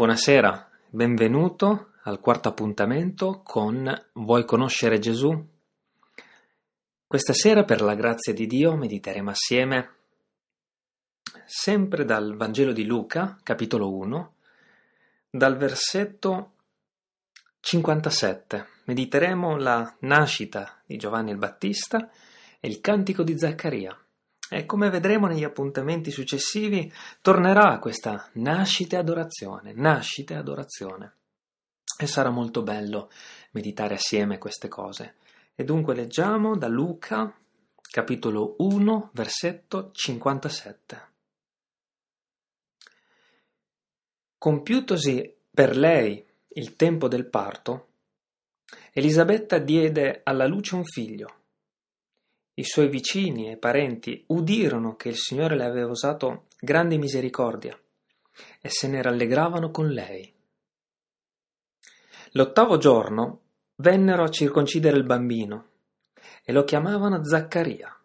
Buonasera, benvenuto al quarto appuntamento con Vuoi conoscere Gesù? Questa sera, per la grazia di Dio, mediteremo assieme sempre dal Vangelo di Luca, capitolo 1, dal versetto 57. Mediteremo la nascita di Giovanni il Battista e il Cantico di Zaccaria. E come vedremo negli appuntamenti successivi, tornerà questa nascita e adorazione. E sarà molto bello meditare assieme queste cose. E dunque leggiamo da Luca, capitolo 1, versetto 57. Compiutosi per lei il tempo del parto, Elisabetta diede alla luce un figlio. I suoi vicini e parenti udirono che il Signore le aveva usato grande misericordia e se ne rallegravano con lei. L'8° giorno vennero a circoncidere il bambino e lo chiamavano Zaccaria,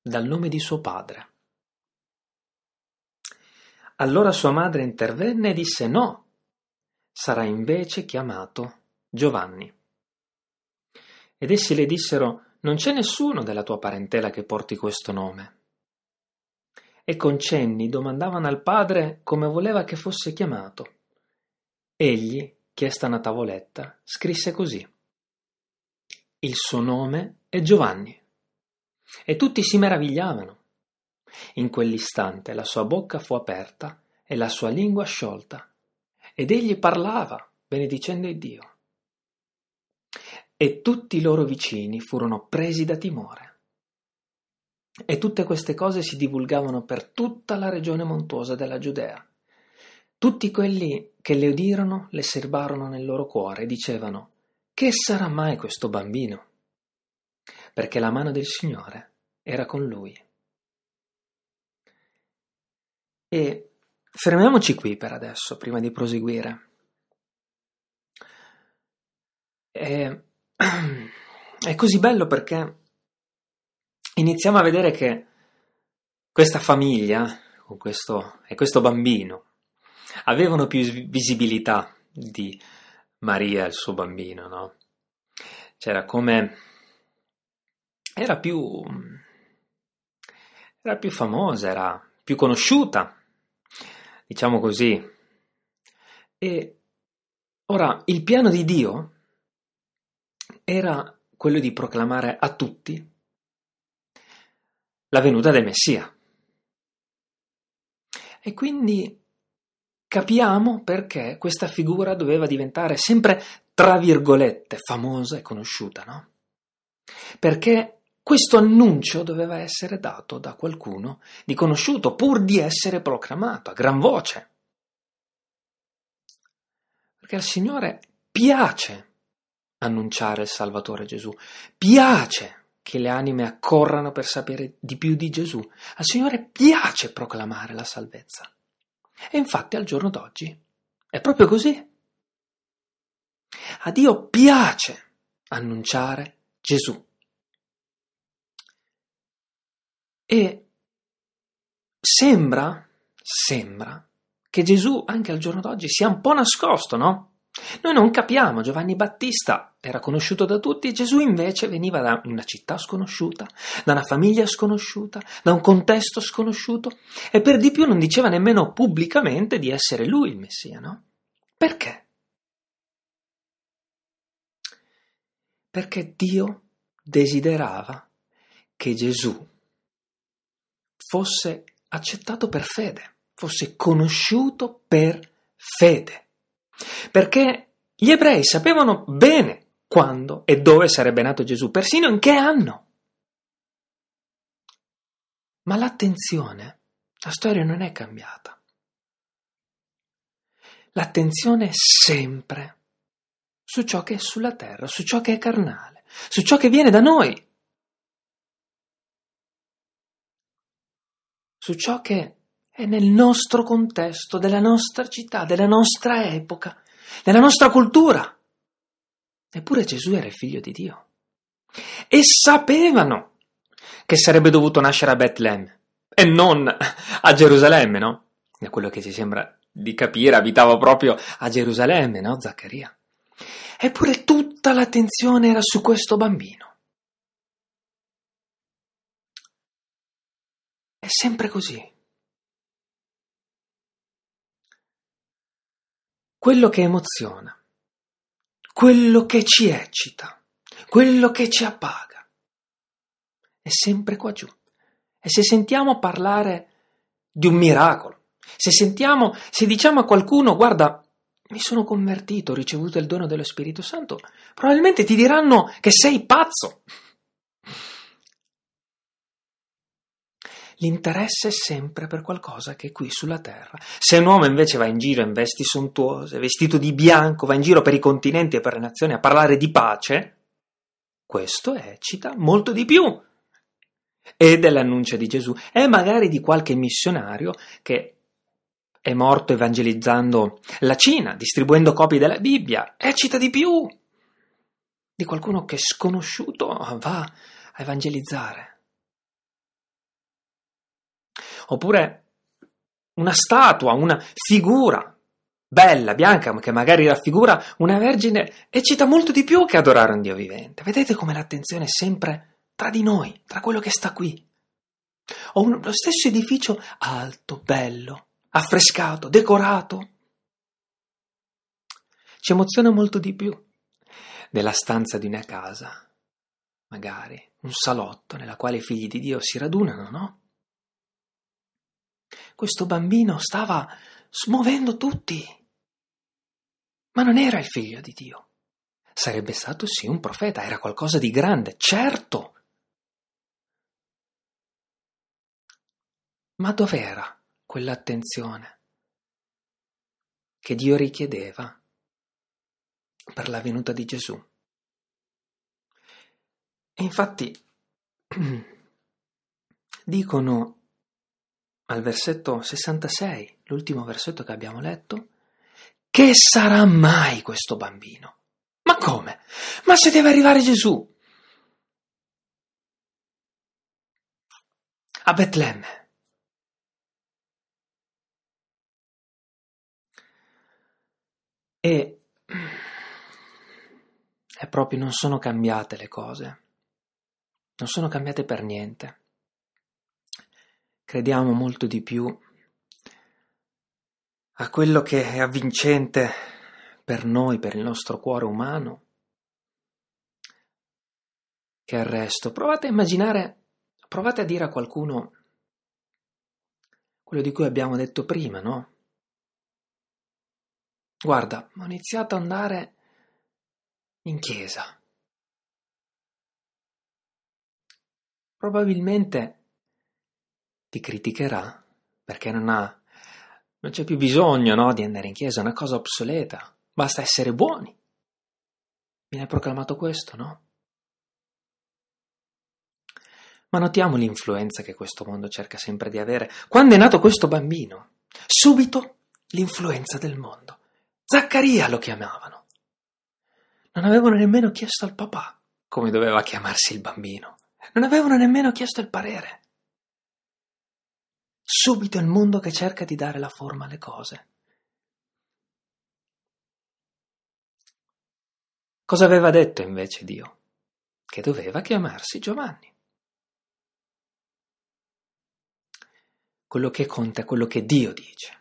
dal nome di suo padre. Allora sua madre intervenne e disse: «No, sarà invece chiamato Giovanni». Ed essi le dissero: «Non c'è nessuno della tua parentela che porti questo nome». E con cenni domandavano al padre come voleva che fosse chiamato. Egli, chiesta una tavoletta, scrisse così: «Il suo nome è Giovanni». E tutti si meravigliavano. In quell'istante la sua bocca fu aperta e la sua lingua sciolta, ed egli parlava, benedicendo il Dio. E tutti i loro vicini furono presi da timore. E tutte queste cose si divulgavano per tutta la regione montuosa della Giudea. Tutti quelli che le udirono le serbarono nel loro cuore e dicevano: «Che sarà mai questo bambino?» Perché la mano del Signore era con lui. E fermiamoci qui per adesso, prima di proseguire. È così bello perché iniziamo a vedere che questa famiglia e questo bambino avevano più visibilità di Maria e il suo bambino, no? C'era come... era più famosa, era più conosciuta, diciamo così. E ora il piano di Dio era quello di proclamare a tutti la venuta del Messia. E quindi capiamo perché questa figura doveva diventare sempre, tra virgolette, famosa e conosciuta, no? Perché questo annuncio doveva essere dato da qualcuno di conosciuto, pur di essere proclamato a gran voce. Perché al Signore piace annunciare il Salvatore Gesù. Piace che le anime accorrano per sapere di più di Gesù. Al Signore piace proclamare la salvezza. E infatti al giorno d'oggi è proprio così. A Dio piace annunciare Gesù. E sembra che Gesù anche al giorno d'oggi sia un po' nascosto, no? Noi non capiamo, Giovanni Battista era conosciuto da tutti, Gesù invece veniva da una città sconosciuta, da una famiglia sconosciuta, da un contesto sconosciuto e per di più non diceva nemmeno pubblicamente di essere lui il Messia, no? Perché? Perché Dio desiderava che Gesù fosse accettato per fede, fosse conosciuto per fede. Perché gli ebrei sapevano bene quando e dove sarebbe nato Gesù, persino in che anno. Ma l'attenzione, la storia non è cambiata. L'attenzione è sempre su ciò che è sulla terra, su ciò che è carnale, su ciò che viene da noi. Su ciò che è nel nostro contesto, della nostra città, della nostra epoca, della nostra cultura. Eppure Gesù era il figlio di Dio. E sapevano che sarebbe dovuto nascere a Betlemme e non a Gerusalemme, no? È quello che ci sembra di capire, abitava proprio a Gerusalemme, no, Zaccaria? Eppure tutta l'attenzione era su questo bambino. È sempre così. Quello che emoziona, quello che ci eccita, quello che ci appaga, è sempre qua giù. E se sentiamo parlare di un miracolo, se diciamo a qualcuno, guarda, mi sono convertito, ho ricevuto il dono dello Spirito Santo, probabilmente ti diranno che sei pazzo. L'interesse è sempre per qualcosa che è qui sulla terra. Se un uomo invece va in giro in vesti sontuose, vestito di bianco, va in giro per i continenti e per le nazioni a parlare di pace, questo eccita molto di più e dell'annuncio di Gesù e magari di qualche missionario che è morto evangelizzando la Cina, distribuendo copie della Bibbia, eccita di più di qualcuno che sconosciuto va a evangelizzare. Oppure una statua, una figura bella, bianca, che magari raffigura una vergine, eccita molto di più che adorare un Dio vivente. Vedete come l'attenzione è sempre tra di noi, tra quello che sta qui. O lo stesso edificio alto, bello, affrescato, decorato. Ci emoziona molto di più della stanza di una casa, magari un salotto nella quale i figli di Dio si radunano, no? Questo bambino stava smuovendo tutti, ma non era il figlio di Dio. Sarebbe stato sì un profeta, era qualcosa di grande, certo. Ma dov'era quell'attenzione che Dio richiedeva per la venuta di Gesù? E infatti dicono al versetto 66, l'ultimo versetto che abbiamo letto, che sarà mai questo bambino? Ma come? Ma se deve arrivare Gesù? A Betlemme. E proprio non sono cambiate le cose. Non sono cambiate per niente. Crediamo molto di più a quello che è avvincente per noi, per il nostro cuore umano, che al resto. Provate a immaginare, provate a dire a qualcuno quello di cui abbiamo detto prima, no? Guarda, ho iniziato ad andare in chiesa. Probabilmente ti criticherà perché non c'è più bisogno, no, di andare in chiesa, è una cosa obsoleta, basta essere buoni. Viene proclamato questo, no? Ma notiamo l'influenza che questo mondo cerca sempre di avere. Quando è nato questo bambino, subito l'influenza del mondo. Zaccaria lo chiamavano. Non avevano nemmeno chiesto al papà come doveva chiamarsi il bambino. Non avevano nemmeno chiesto il parere. Subito il mondo che cerca di dare la forma alle cose. Cosa aveva detto invece Dio? Che doveva chiamarsi Giovanni. Quello che conta è quello che Dio dice.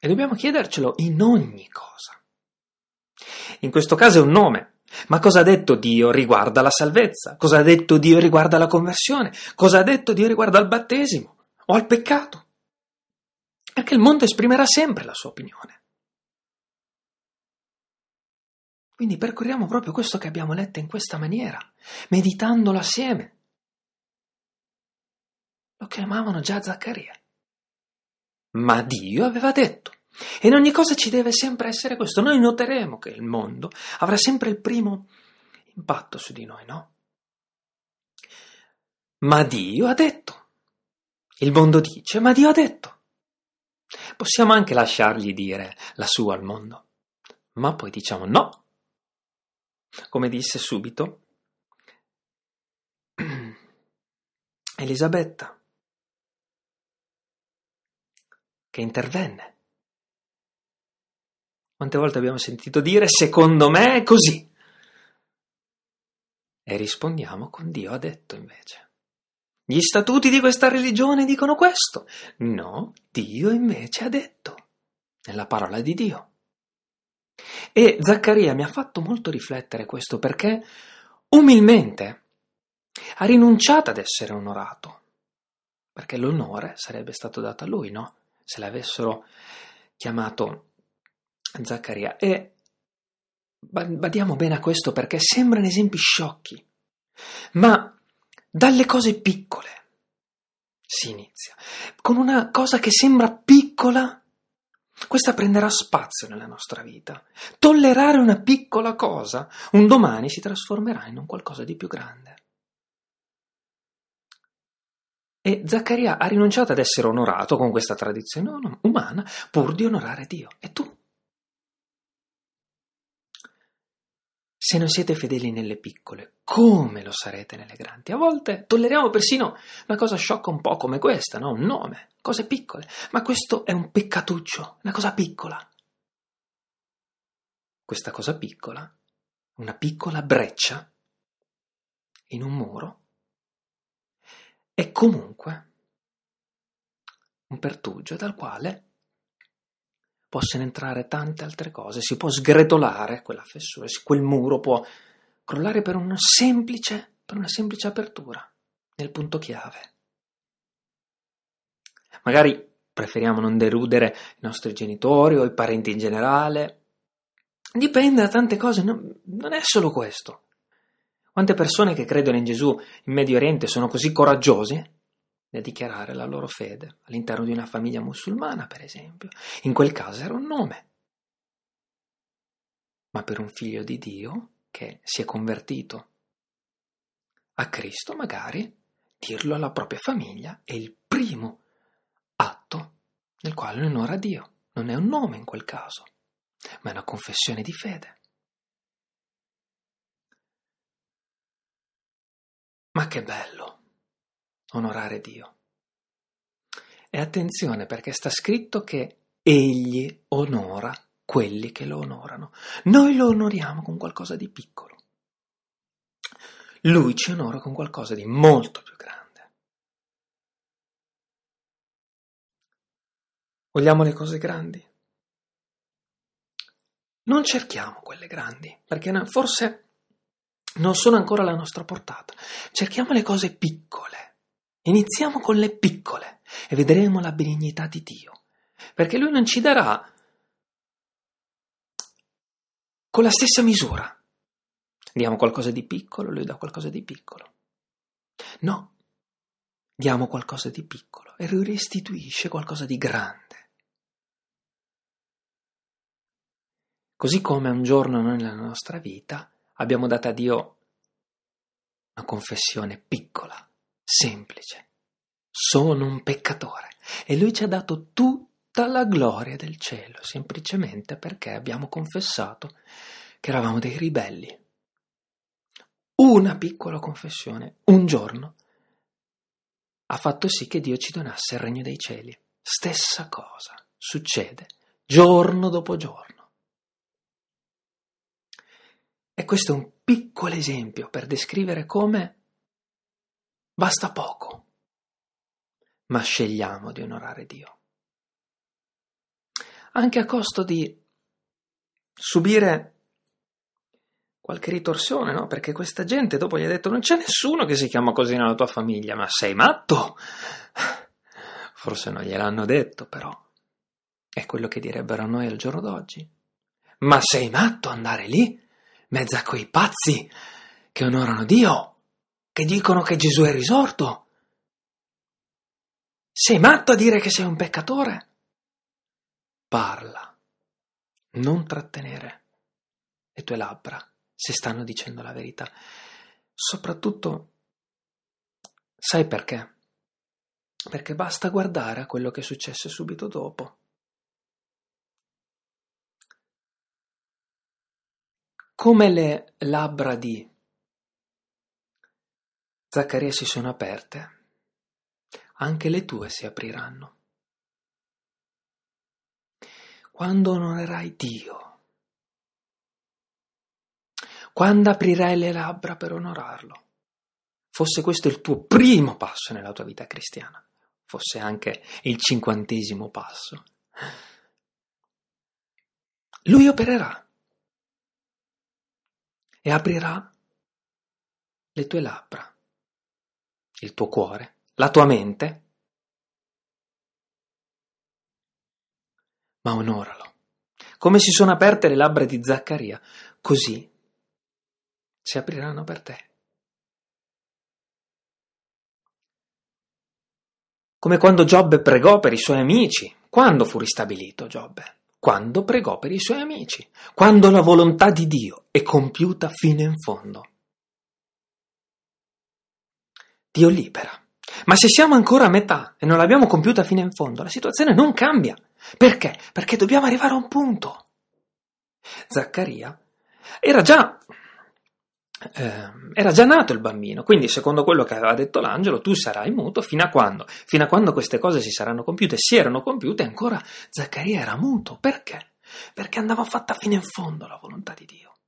E dobbiamo chiedercelo in ogni cosa. In questo caso è un nome. Ma cosa ha detto Dio riguardo alla salvezza? Cosa ha detto Dio riguardo alla conversione? Cosa ha detto Dio riguardo al battesimo? O al peccato, perché il mondo esprimerà sempre la sua opinione. Quindi percorriamo proprio questo che abbiamo letto in questa maniera, meditandolo assieme. Lo chiamavano già Zaccaria, ma Dio aveva detto, e in ogni cosa ci deve sempre essere questo. Noi noteremo che il mondo avrà sempre il primo impatto su di noi, no? Ma Dio ha detto. Il mondo dice, ma Dio ha detto. Possiamo anche lasciargli dire la sua al mondo, ma poi diciamo no. Come disse subito Elisabetta, che intervenne Quante volte abbiamo sentito dire, secondo me è così. E rispondiamo con Dio ha detto invece. Gli statuti di questa religione dicono questo. No, Dio invece ha detto, nella parola di Dio. E Zaccaria mi ha fatto molto riflettere questo perché umilmente ha rinunciato ad essere onorato, perché l'onore sarebbe stato dato a lui, no? Se l'avessero chiamato Zaccaria. E badiamo bene a questo perché sembrano esempi sciocchi, ma dalle cose piccole si inizia. Con una cosa che sembra piccola, questa prenderà spazio nella nostra vita. Tollerare una piccola cosa, un domani si trasformerà in un qualcosa di più grande. E Zaccaria ha rinunciato ad essere onorato con questa tradizione umana pur di onorare Dio. E tu? Se non siete fedeli nelle piccole, come lo sarete nelle grandi? A volte tolleriamo persino una cosa sciocca un po' come questa, no? Un nome, cose piccole. Ma questo è un peccatuccio, una cosa piccola. Questa cosa piccola, una piccola breccia in un muro, è comunque un pertugio dal quale possono entrare tante altre cose, si può sgretolare quella fessura, quel muro può crollare per una semplice apertura nel punto chiave. Magari preferiamo non derudere i nostri genitori o i parenti in generale, dipende da tante cose, non è solo questo. Quante persone che credono in Gesù in Medio Oriente sono così coraggiosi da dichiarare la loro fede all'interno di una famiglia musulmana, per esempio. In quel caso era un nome. Ma per un figlio di Dio che si è convertito a Cristo, magari dirlo alla propria famiglia è il primo atto nel quale onora Dio. Non è un nome in quel caso, ma è una confessione di fede. Ma che bello! Onorare Dio. E attenzione perché sta scritto che Egli onora quelli che lo onorano. Noi lo onoriamo con qualcosa di piccolo. Lui ci onora con qualcosa di molto più grande. Vogliamo le cose grandi? Non cerchiamo quelle grandi, perché forse non sono ancora alla nostra portata. Cerchiamo le cose piccole. Iniziamo con le piccole e vedremo la benignità di Dio, perché Lui non ci darà con la stessa misura. Diamo qualcosa di piccolo, Lui dà qualcosa di piccolo. No, diamo qualcosa di piccolo e Lui restituisce qualcosa di grande. Così come un giorno noi nella nostra vita abbiamo dato a Dio una confessione piccola. Semplice, sono un peccatore e Lui ci ha dato tutta la gloria del cielo semplicemente perché abbiamo confessato che eravamo dei ribelli. Una piccola confessione, un giorno, ha fatto sì che Dio ci donasse il regno dei cieli. Stessa cosa succede giorno dopo giorno. E questo è un piccolo esempio per descrivere come basta poco, ma scegliamo di onorare Dio. Anche a costo di subire qualche ritorsione, no? Perché questa gente dopo gli ha detto non c'è nessuno che si chiama così nella tua famiglia, ma sei matto? Forse non gliel'hanno detto però, è quello che direbbero a noi al giorno d'oggi. Ma sei matto andare lì, mezzo a quei pazzi che onorano Dio? Che dicono che Gesù è risorto. Sei matto a dire che sei un peccatore? Parla, non trattenere le tue labbra se stanno dicendo la verità. Soprattutto, sai perché? Perché basta guardare a quello che successe subito dopo. Come le labbra di Zaccaria si sono aperte, anche le tue si apriranno. Quando onorerai Dio Quando aprirai le labbra per onorarlo? Fosse questo il tuo primo passo nella tua vita cristiana, fosse anche il 50° passo. Lui opererà e aprirà le tue labbra, il tuo cuore, la tua mente, ma onoralo. Come si sono aperte le labbra di Zaccaria, così si apriranno per te. Come quando Giobbe pregò per i suoi amici. Quando fu ristabilito Giobbe? Quando pregò per i suoi amici. Quando la volontà di Dio è compiuta fino in fondo. Dio libera. Ma se siamo ancora a metà e non l'abbiamo compiuta fino in fondo, la situazione non cambia. Perché? Perché dobbiamo arrivare a un punto. Zaccaria era già nato il bambino, quindi secondo quello che aveva detto l'angelo, tu sarai muto fino a quando queste cose si saranno compiute. Si erano compiute, ancora Zaccaria era muto. Perché? Perché andava fatta fino in fondo la volontà di Dio.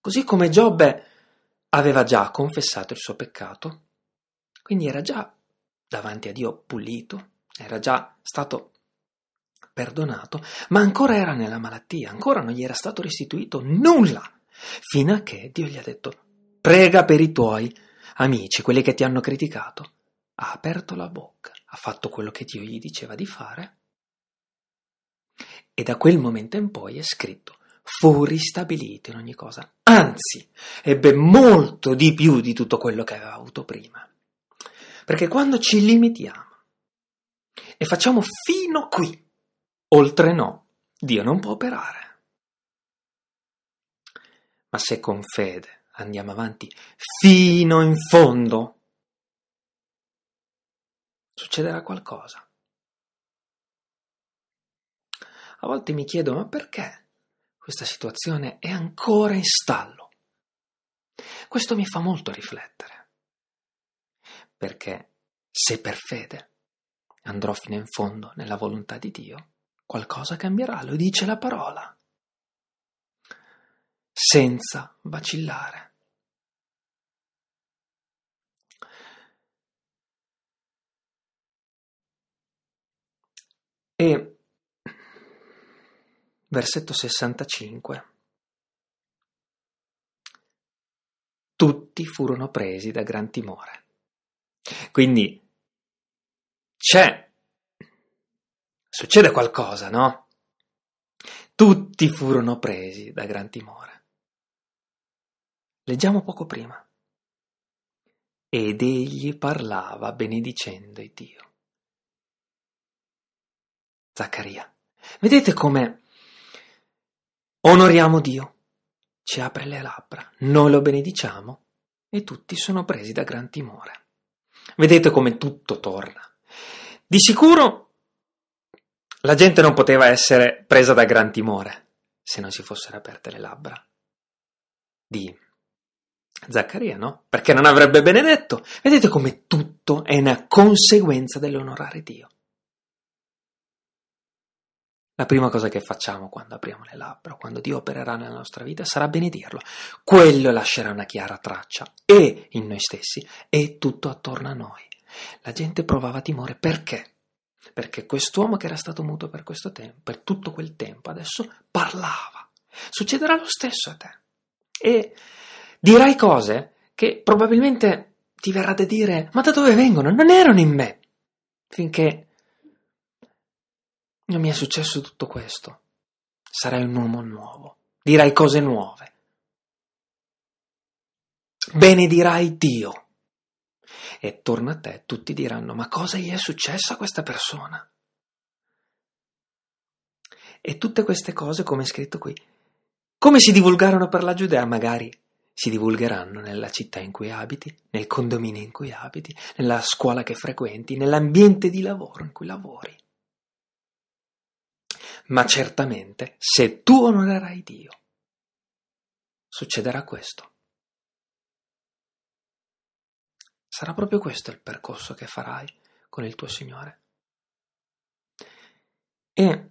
Così come Giobbe aveva già confessato il suo peccato, quindi era già davanti a Dio pulito, era già stato perdonato, ma ancora era nella malattia, ancora non gli era stato restituito nulla, fino a che Dio gli ha detto: prega per i tuoi amici, quelli che ti hanno criticato. Ha aperto la bocca, ha fatto quello che Dio gli diceva di fare, e da quel momento in poi è scritto: fu ristabilito in ogni cosa, anzi ebbe molto di più di tutto quello che aveva avuto prima. Perché quando ci limitiamo e facciamo fino qui, oltre no, Dio non può operare. Ma se con fede andiamo avanti fino in fondo, succederà qualcosa. A volte mi chiedo: ma perché questa situazione è ancora in stallo? Questo mi fa molto riflettere, perché se per fede andrò fino in fondo nella volontà di Dio, qualcosa cambierà, lo dice la parola, senza vacillare. E versetto 65. Tutti furono presi da gran timore. Quindi succede qualcosa, no? Tutti furono presi da gran timore. Leggiamo poco prima. Ed egli parlava benedicendo il Dio. Zaccaria. Vedete come onoriamo Dio? Ci apre le labbra, noi lo benediciamo e tutti sono presi da gran timore. Vedete come tutto torna. Di sicuro la gente non poteva essere presa da gran timore se non si fossero aperte le labbra di Zaccaria, no? Perché non avrebbe benedetto. Vedete come tutto è una conseguenza dell'onorare Dio. La prima cosa che facciamo quando apriamo le labbra, quando Dio opererà nella nostra vita, sarà benedirlo. Quello lascerà una chiara traccia e in noi stessi e tutto attorno a noi. La gente provava timore perché? Perché quest'uomo che era stato muto per questo tempo, per tutto quel tempo, adesso parlava. Succederà lo stesso a te. E dirai cose che probabilmente ti verrà da dire: ma da dove vengono? Non erano in me. Finché non mi è successo tutto questo. Sarai un uomo nuovo. Dirai cose nuove. Benedirai Dio. E torna a te, tutti diranno: ma cosa gli è successo a questa persona? E tutte queste cose, come è scritto qui, come si divulgarono per la Giudea, magari si divulgheranno nella città in cui abiti, nel condominio in cui abiti, nella scuola che frequenti, nell'ambiente di lavoro in cui lavori. Ma certamente, se tu onorerai Dio, succederà questo. Sarà proprio questo il percorso che farai con il tuo Signore. E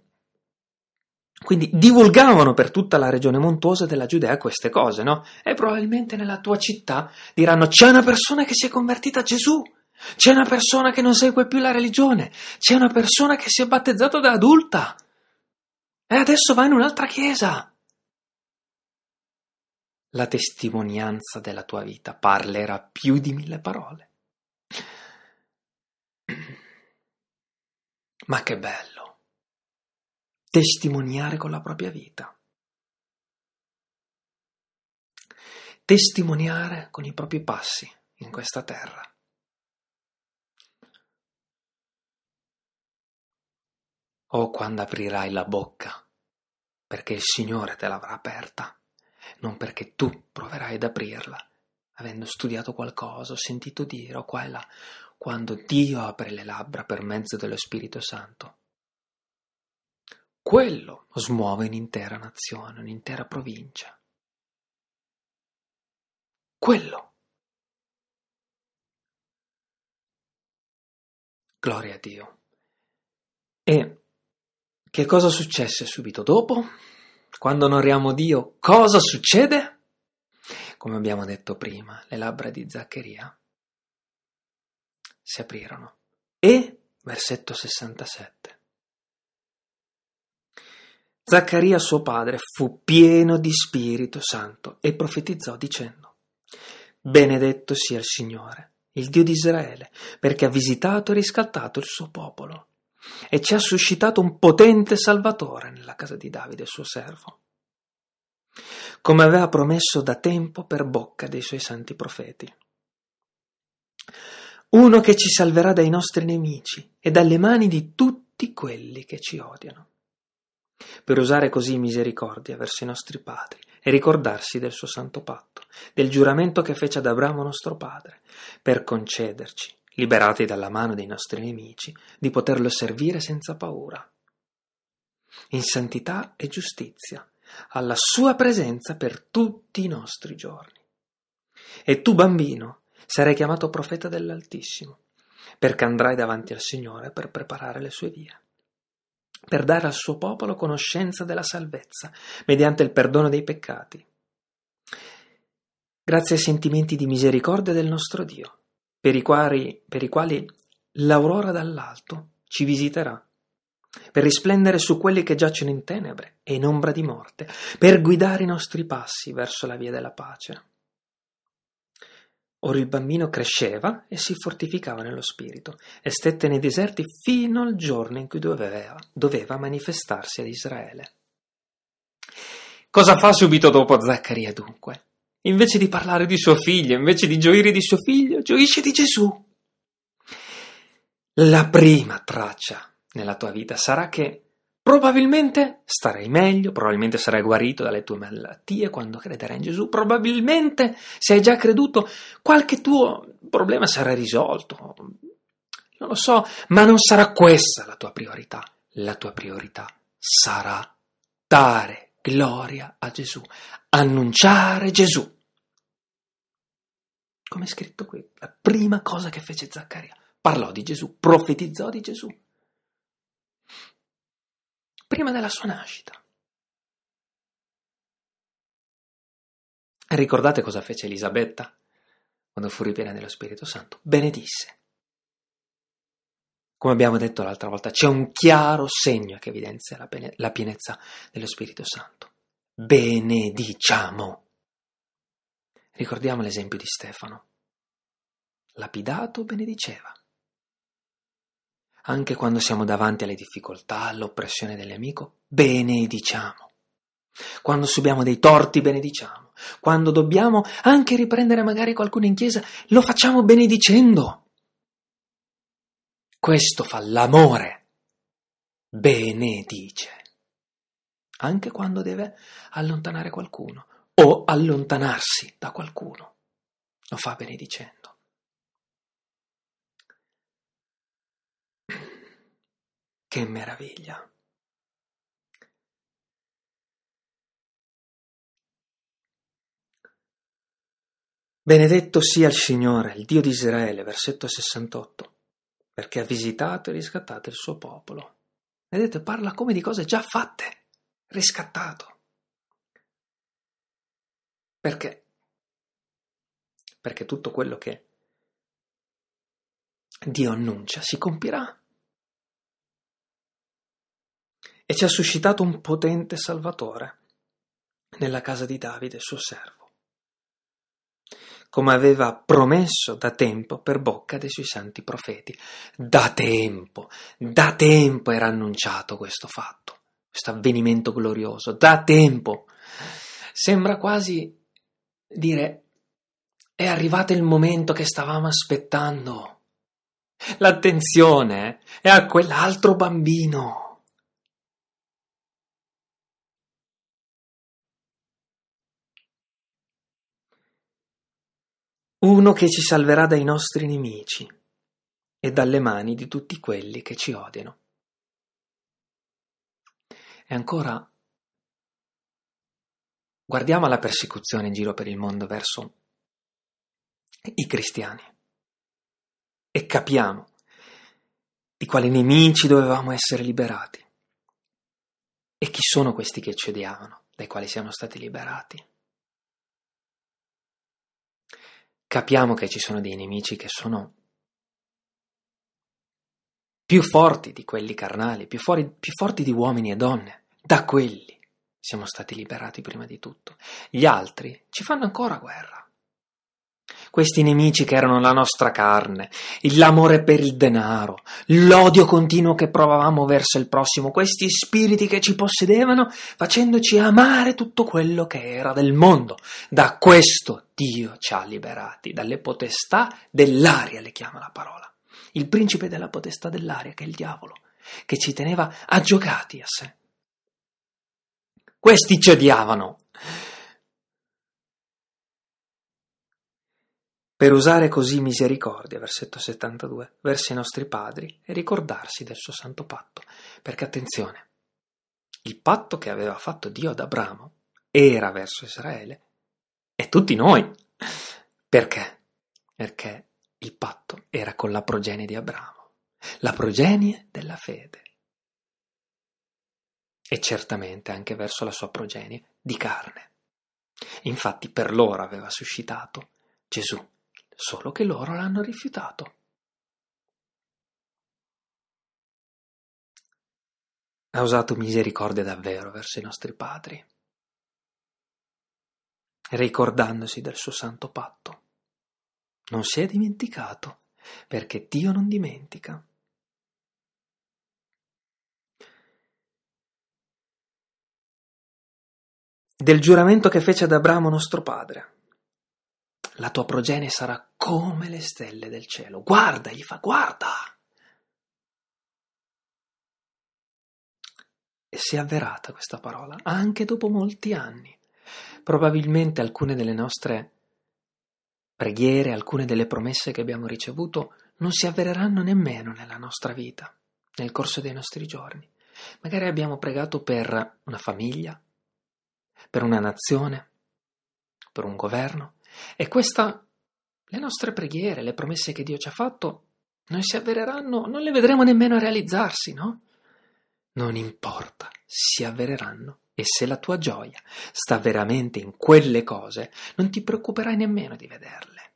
Quindi divulgavano per tutta la regione montuosa della Giudea queste cose, no? E probabilmente nella tua città diranno: c'è una persona che si è convertita a Gesù, c'è una persona che non segue più la religione, c'è una persona che si è battezzata da adulta e adesso va in un'altra chiesa. La testimonianza della tua vita parlerà più di 1000 parole. Ma che bello! Testimoniare con la propria vita. Testimoniare con i propri passi in questa terra. O quando aprirai la bocca, perché il Signore te l'avrà aperta, non perché tu proverai ad aprirla, avendo studiato qualcosa, o sentito dire, o qua e là. Quando Dio apre le labbra per mezzo dello Spirito Santo, quello smuove un'intera nazione, un'intera provincia. Quello. Gloria a Dio. E che cosa successe subito dopo? Quando onoriamo Dio, cosa succede? Come abbiamo detto prima, le labbra di Zaccaria si aprirono. E, versetto 67. Zaccaria suo padre fu pieno di Spirito Santo e profetizzò dicendo: benedetto sia il Signore, il Dio di Israele, perché ha visitato e riscattato il suo popolo e ci ha suscitato un potente Salvatore nella casa di Davide, suo servo, come aveva promesso da tempo per bocca dei suoi santi profeti. Uno che ci salverà dai nostri nemici e dalle mani di tutti quelli che ci odiano, per usare così misericordia verso i nostri padri e ricordarsi del suo santo patto, del giuramento che fece ad Abramo nostro padre, per concederci, liberati dalla mano dei nostri nemici, di poterlo servire senza paura, in santità e giustizia, alla sua presenza per tutti i nostri giorni. E tu, bambino, sarai chiamato profeta dell'Altissimo, perché andrai davanti al Signore per preparare le sue vie, per dare al suo popolo conoscenza della salvezza, mediante il perdono dei peccati, grazie ai sentimenti di misericordia del nostro Dio, per i quali l'aurora dall'alto ci visiterà, per risplendere su quelli che giacciono in tenebre e in ombra di morte, per guidare i nostri passi verso la via della pace. Ora il bambino cresceva e si fortificava nello spirito e stette nei deserti fino al giorno in cui doveva manifestarsi ad Israele. Cosa fa subito dopo Zaccaria dunque? Invece di parlare di suo figlio, invece di gioire di suo figlio, gioisce di Gesù. La prima traccia nella tua vita sarà che probabilmente starai meglio, probabilmente sarai guarito dalle tue malattie quando crederai in Gesù, probabilmente se hai già creduto qualche tuo problema sarà risolto, non lo so, ma non sarà questa la tua priorità sarà dare gloria a Gesù, annunciare Gesù. Come è scritto qui, la prima cosa che fece Zaccaria, parlò di Gesù, profetizzò di Gesù. Prima della sua nascita. Ricordate cosa fece Elisabetta quando fu ripiena dello Spirito Santo? Benedisse. Come abbiamo detto l'altra volta, c'è un chiaro segno che evidenzia la pienezza dello Spirito Santo. Benediciamo. Ricordiamo l'esempio di Stefano. Lapidato benediceva. Anche quando siamo davanti alle difficoltà, all'oppressione dell'amico, benediciamo. Quando subiamo dei torti, benediciamo. Quando dobbiamo anche riprendere magari qualcuno in chiesa, lo facciamo benedicendo. Questo fa l'amore. Benedice. Anche quando deve allontanare qualcuno o allontanarsi da qualcuno, lo fa benedicendo. Che meraviglia! Benedetto sia il Signore, il Dio di Israele, versetto 68, perché ha visitato e riscattato il suo popolo. Vedete, parla come di cose già fatte, riscattato. Perché? Perché tutto quello che Dio annuncia si compirà. E ci ha suscitato un potente Salvatore nella casa di Davide, suo servo, come aveva promesso da tempo per bocca dei suoi santi profeti. Da tempo era annunciato questo fatto, questo avvenimento glorioso, da tempo. Sembra quasi dire, è arrivato il momento che stavamo aspettando. L'attenzione è a quell'altro bambino. Uno che ci salverà dai nostri nemici e dalle mani di tutti quelli che ci odiano. E ancora, guardiamo la persecuzione in giro per il mondo verso i cristiani e capiamo di quali nemici dovevamo essere liberati e chi sono questi che ci odiavano, dai quali siamo stati liberati. Capiamo che ci sono dei nemici che sono più forti di quelli carnali, più forti di uomini e donne. Da quelli siamo stati liberati prima di tutto. Gli altri ci fanno ancora guerra. Questi nemici che erano la nostra carne, l'amore per il denaro, l'odio continuo che provavamo verso il prossimo, questi spiriti che ci possedevano facendoci amare tutto quello che era del mondo. Da questo Dio ci ha liberati, dalle potestà dell'aria, le chiama la parola. Il principe della potestà dell'aria, che è il diavolo, che ci teneva aggiogati a sé. Questi ci odiavano. Per usare così misericordia, versetto 72, verso i nostri padri e ricordarsi del suo santo patto. Perché attenzione, il patto che aveva fatto Dio ad Abramo era verso Israele e tutti noi. Perché? Perché il patto era con la progenie di Abramo, la progenie della fede. E certamente anche verso la sua progenie di carne. Infatti per loro aveva suscitato Gesù. Solo che loro l'hanno rifiutato. Ha usato misericordia davvero verso i nostri padri, ricordandosi del suo santo patto. Non si è dimenticato, perché Dio non dimentica. Del giuramento che fece ad Abramo nostro padre. La tua progenie sarà come le stelle del cielo. Guarda, gli fa, guarda! E si è avverata questa parola, anche dopo molti anni. Probabilmente alcune delle nostre preghiere, alcune delle promesse che abbiamo ricevuto, non si avvereranno nemmeno nella nostra vita, nel corso dei nostri giorni. Magari abbiamo pregato per una famiglia, per una nazione, per un governo, e le nostre preghiere, le promesse che Dio ci ha fatto, non si avvereranno, non le vedremo nemmeno realizzarsi, no? Non importa, si avvereranno. E se la tua gioia sta veramente in quelle cose, non ti preoccuperai nemmeno di vederle,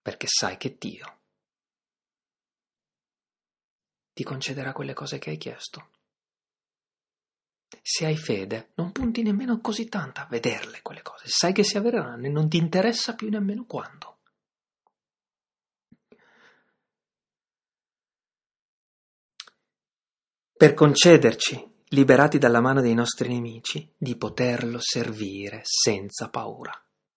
perché sai che Dio ti concederà quelle cose che hai chiesto. Se hai fede, non punti nemmeno così tanto a vederle quelle cose. Sai che si avvereranno e non ti interessa più nemmeno quando. Per concederci, liberati dalla mano dei nostri nemici, di poterlo servire senza paura.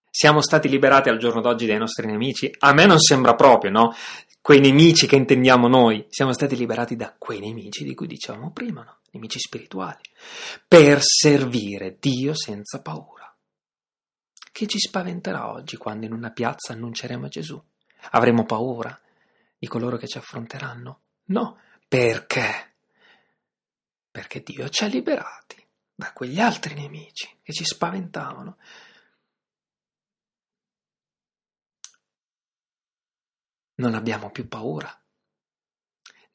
Siamo stati liberati al giorno d'oggi dai nostri nemici? A me non sembra proprio, no? Quei nemici che intendiamo noi, siamo stati liberati da quei nemici di cui dicevamo prima, no? Nemici spirituali, per servire Dio senza paura. Che ci spaventerà oggi quando in una piazza annunceremo Gesù? Avremo paura di coloro che ci affronteranno? No, perché? Perché Dio ci ha liberati da quegli altri nemici che ci spaventavano. Non abbiamo più paura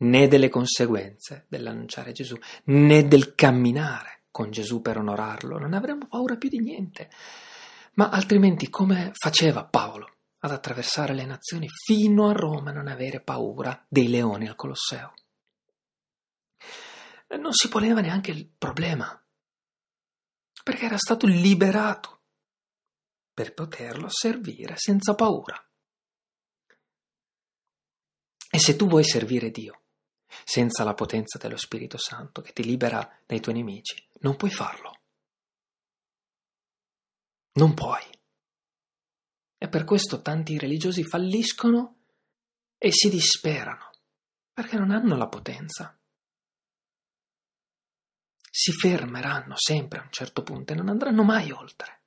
né delle conseguenze dell'annunciare Gesù, né del camminare con Gesù per onorarlo, non avremmo paura più di niente. Ma altrimenti come faceva Paolo ad attraversare le nazioni fino a Roma e non avere paura dei leoni al Colosseo? Non si poneva neanche il problema, perché era stato liberato per poterlo servire senza paura. E se tu vuoi servire Dio senza la potenza dello Spirito Santo che ti libera dai tuoi nemici, non puoi farlo. Non puoi. E per questo tanti religiosi falliscono e si disperano, perché non hanno la potenza. Si fermeranno sempre a un certo punto e non andranno mai oltre.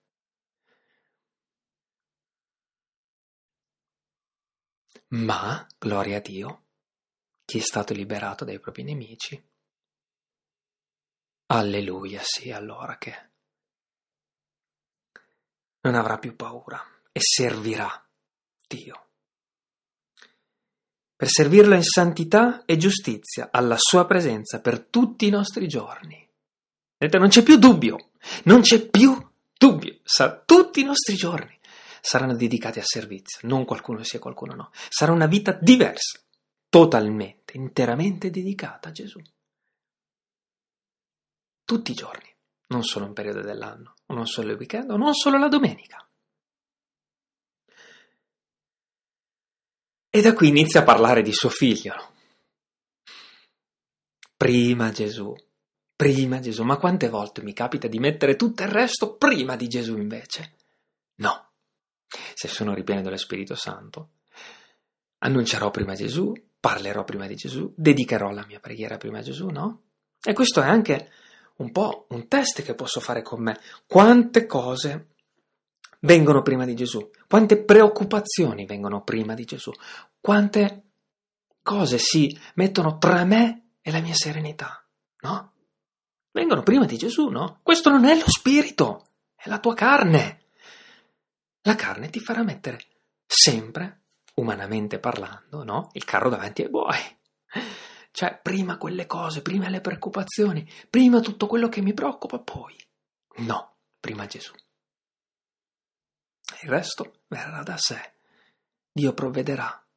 Ma, gloria a Dio, chi è stato liberato dai propri nemici, alleluia, sì, allora che non avrà più paura e servirà Dio. Per servirlo in santità e giustizia, alla sua presenza per tutti i nostri giorni. Vedete, non c'è più dubbio, non c'è più dubbio, tutti i nostri giorni saranno dedicati al servizio, non qualcuno sia, qualcuno no. Sarà una vita diversa, totalmente, interamente dedicata a Gesù. Tutti i giorni, non solo un periodo dell'anno, non solo il weekend, o non solo la domenica. E da qui inizia a parlare di suo figlio. Prima Gesù, prima Gesù. Ma quante volte mi capita di mettere tutto il resto prima di Gesù invece? No. Se sono ripieno dello Spirito Santo, annuncerò prima Gesù, parlerò prima di Gesù, dedicherò la mia preghiera prima a Gesù, no? E questo è anche un po' un test che posso fare con me. Quante cose vengono prima di Gesù? Quante preoccupazioni vengono prima di Gesù? Quante cose si mettono tra me e la mia serenità, no? Vengono prima di Gesù, no? Questo non è lo spirito, è la tua carne. La carne ti farà mettere sempre, umanamente parlando, no? Il carro davanti ai buoi. Cioè, prima quelle cose, prima le preoccupazioni, prima tutto quello che mi preoccupa, poi. No, prima Gesù. Il resto verrà da sé. Dio provvederà.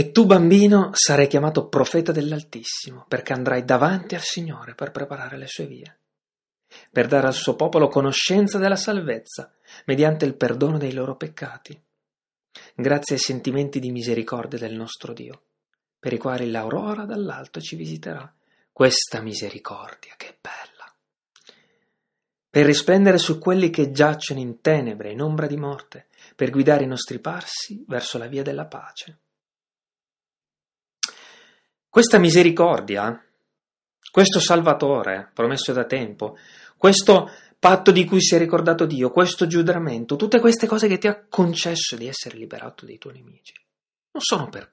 E tu, bambino, sarai chiamato profeta dell'Altissimo, perché andrai davanti al Signore per preparare le sue vie, per dare al suo popolo conoscenza della salvezza, mediante il perdono dei loro peccati, grazie ai sentimenti di misericordia del nostro Dio, per i quali l'aurora dall'alto ci visiterà. Questa misericordia, che bella! Per risplendere su quelli che giacciono in tenebre, in ombra di morte, per guidare i nostri passi verso la via della pace. Questa misericordia, questo Salvatore promesso da tempo, questo patto di cui si è ricordato Dio, questo giuramento, tutte queste cose che ti ha concesso di essere liberato dai tuoi nemici, non sono per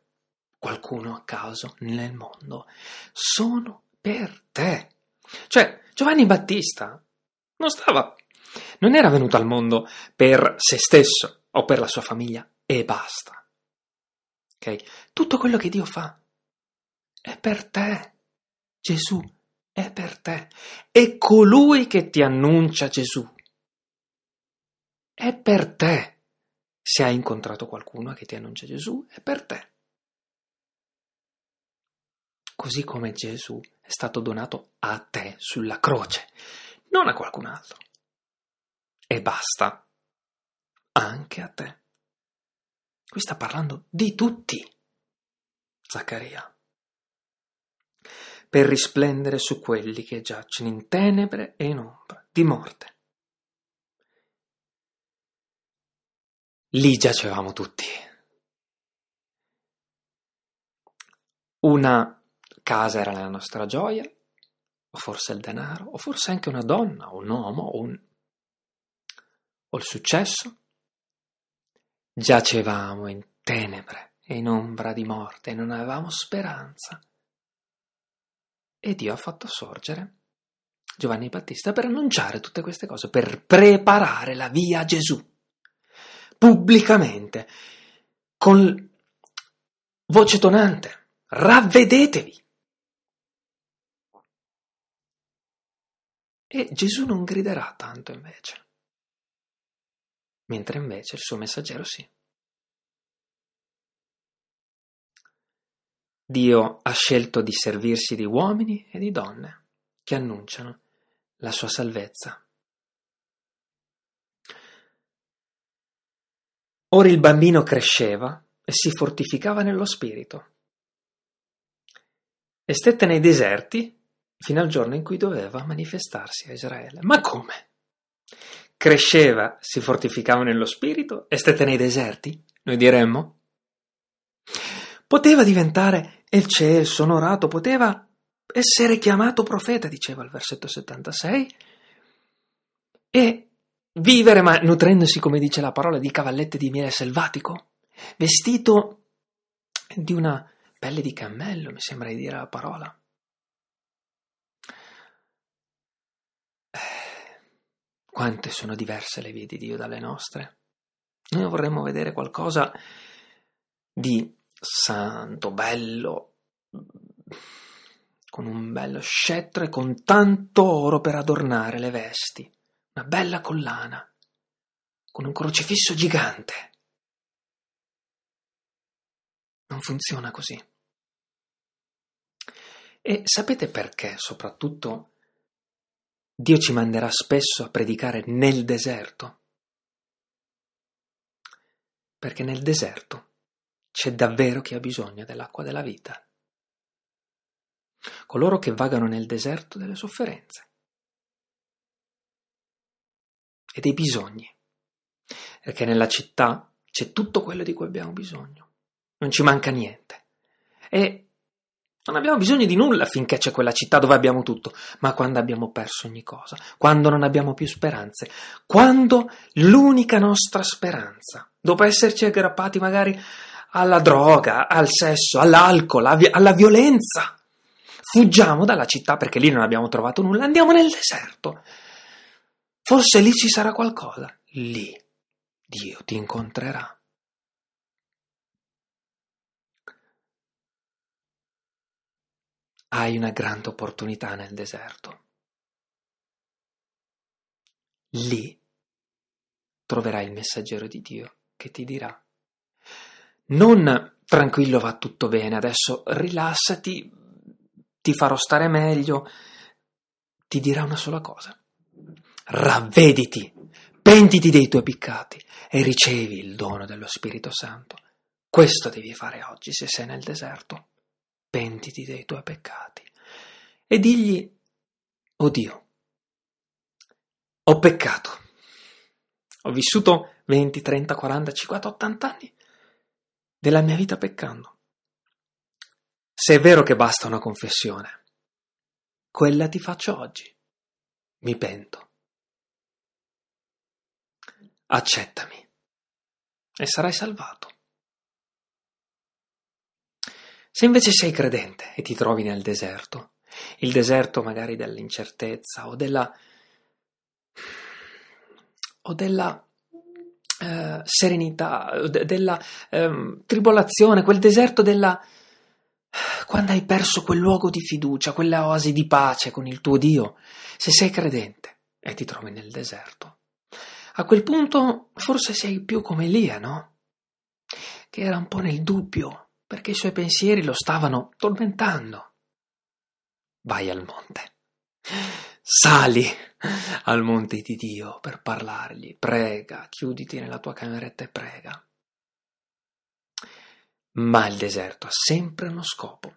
qualcuno a caso nel mondo, sono per te. Cioè, Giovanni il Battista non era venuto al mondo per se stesso o per la sua famiglia e basta. Okay? Tutto quello che Dio fa è per te. Gesù è per te. E colui che ti annuncia Gesù è per te. Se hai incontrato qualcuno che ti annuncia Gesù, è per te. Così come Gesù è stato donato a te sulla croce, non a qualcun altro. E basta. Anche a te. Qui sta parlando di tutti. Zaccaria. Per risplendere su quelli che giacciono in tenebre e in ombra di morte. Lì giacevamo tutti. Una casa era la nostra gioia, o forse il denaro, o forse anche una donna, o un uomo, o il successo. Giacevamo in tenebre e in ombra di morte, e non avevamo speranza. E Dio ha fatto sorgere Giovanni Battista per annunciare tutte queste cose, per preparare la via a Gesù, pubblicamente, con voce tonante, ravvedetevi. E Gesù non griderà tanto invece, mentre invece il suo messaggero sì. Dio ha scelto di servirsi di uomini e di donne che annunciano la sua salvezza. Ora il bambino cresceva e si fortificava nello spirito e stette nei deserti fino al giorno in cui doveva manifestarsi a Israele. Ma come? Cresceva, si fortificava nello spirito e stette nei deserti? Noi diremmo. Poteva diventare eccelso, onorato, poteva essere chiamato profeta, diceva il versetto 76, e vivere, ma nutrendosi, come dice la parola, di cavallette di miele selvatico, vestito di una pelle di cammello, mi sembra di dire la parola. Quante sono diverse le vie di Dio dalle nostre. Noi vorremmo vedere qualcosa di santo, bello, con un bello scettro e con tanto oro per adornare le vesti, una bella collana, con un crocifisso gigante. Non funziona così. E sapete perché, soprattutto, Dio ci manderà spesso a predicare nel deserto? Perché nel deserto c'è davvero chi ha bisogno dell'acqua della vita. Coloro che vagano nel deserto delle sofferenze e dei bisogni, perché nella città c'è tutto quello di cui abbiamo bisogno, non ci manca niente e non abbiamo bisogno di nulla finché c'è quella città dove abbiamo tutto, ma quando abbiamo perso ogni cosa, quando non abbiamo più speranze, quando l'unica nostra speranza, dopo esserci aggrappati magari alla droga, al sesso, all'alcol, alla violenza, fuggiamo dalla città perché lì non abbiamo trovato nulla, andiamo nel deserto. Forse lì ci sarà qualcosa. Lì Dio ti incontrerà. Hai una grande opportunità nel deserto. Lì troverai il messaggero di Dio che ti dirà: non tranquillo, va tutto bene, adesso rilassati, ti farò stare meglio. Ti dirà una sola cosa: ravvediti, pentiti dei tuoi peccati e ricevi il dono dello Spirito Santo. Questo devi fare oggi se sei nel deserto. Pentiti dei tuoi peccati e digli: oh Dio, ho peccato, ho vissuto 20, 30, 40, 50, 80 anni della mia vita peccando. Se è vero che basta una confessione, quella ti faccio oggi. Mi pento. Accettami e sarai salvato. Se invece sei credente e ti trovi nel deserto, il deserto magari dell'incertezza o della serenità, o della tribolazione, quel deserto della... Quando hai perso quel luogo di fiducia, quella oasi di pace con il tuo Dio, se sei credente e ti trovi nel deserto, a quel punto forse sei più come Elia, no? Che era un po' nel dubbio, perché i suoi pensieri lo stavano tormentando. Vai al monte, sali al monte di Dio per parlargli, prega, chiuditi nella tua cameretta e prega. Ma il deserto ha sempre uno scopo.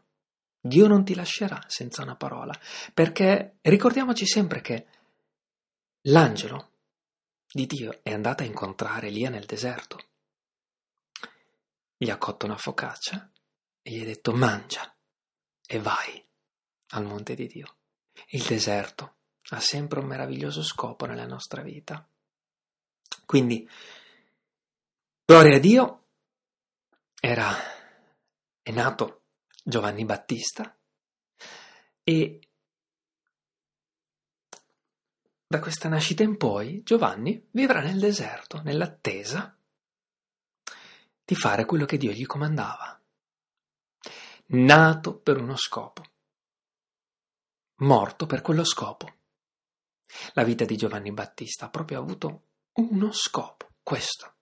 Dio non ti lascerà senza una parola, perché ricordiamoci sempre che l'angelo di Dio è andato a incontrare Elia nel deserto. Gli ha cotto una focaccia e gli ha detto: mangia e vai al monte di Dio. Il deserto ha sempre un meraviglioso scopo nella nostra vita. Quindi, gloria a Dio, è nato Giovanni il Battista e da questa nascita in poi Giovanni vivrà nel deserto, nell'attesa di fare quello che Dio gli comandava. nato per uno scopo, morto per quello scopo. La vita di Giovanni Battista ha proprio avuto uno scopo, questo.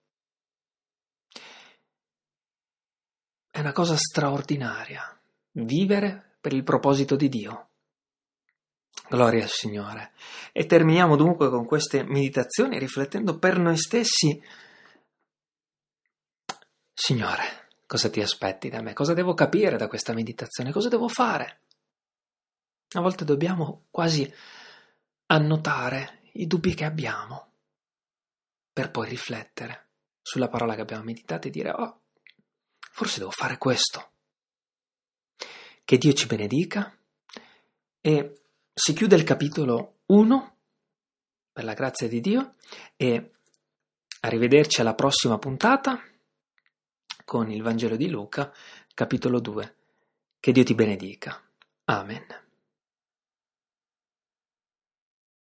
È una cosa straordinaria, vivere per il proposito di Dio. Gloria al Signore. E terminiamo dunque con queste meditazioni riflettendo per noi stessi: Signore, cosa ti aspetti da me? Cosa devo capire da questa meditazione? Cosa devo fare? A volte dobbiamo quasi annotare i dubbi che abbiamo per poi riflettere sulla parola che abbiamo meditato e dire: oh, forse devo fare questo. Che Dio ci benedica. E si chiude il capitolo 1 per la grazia di Dio, e arrivederci alla prossima puntata con il Vangelo di Luca, capitolo 2. Che Dio ti benedica. Amen.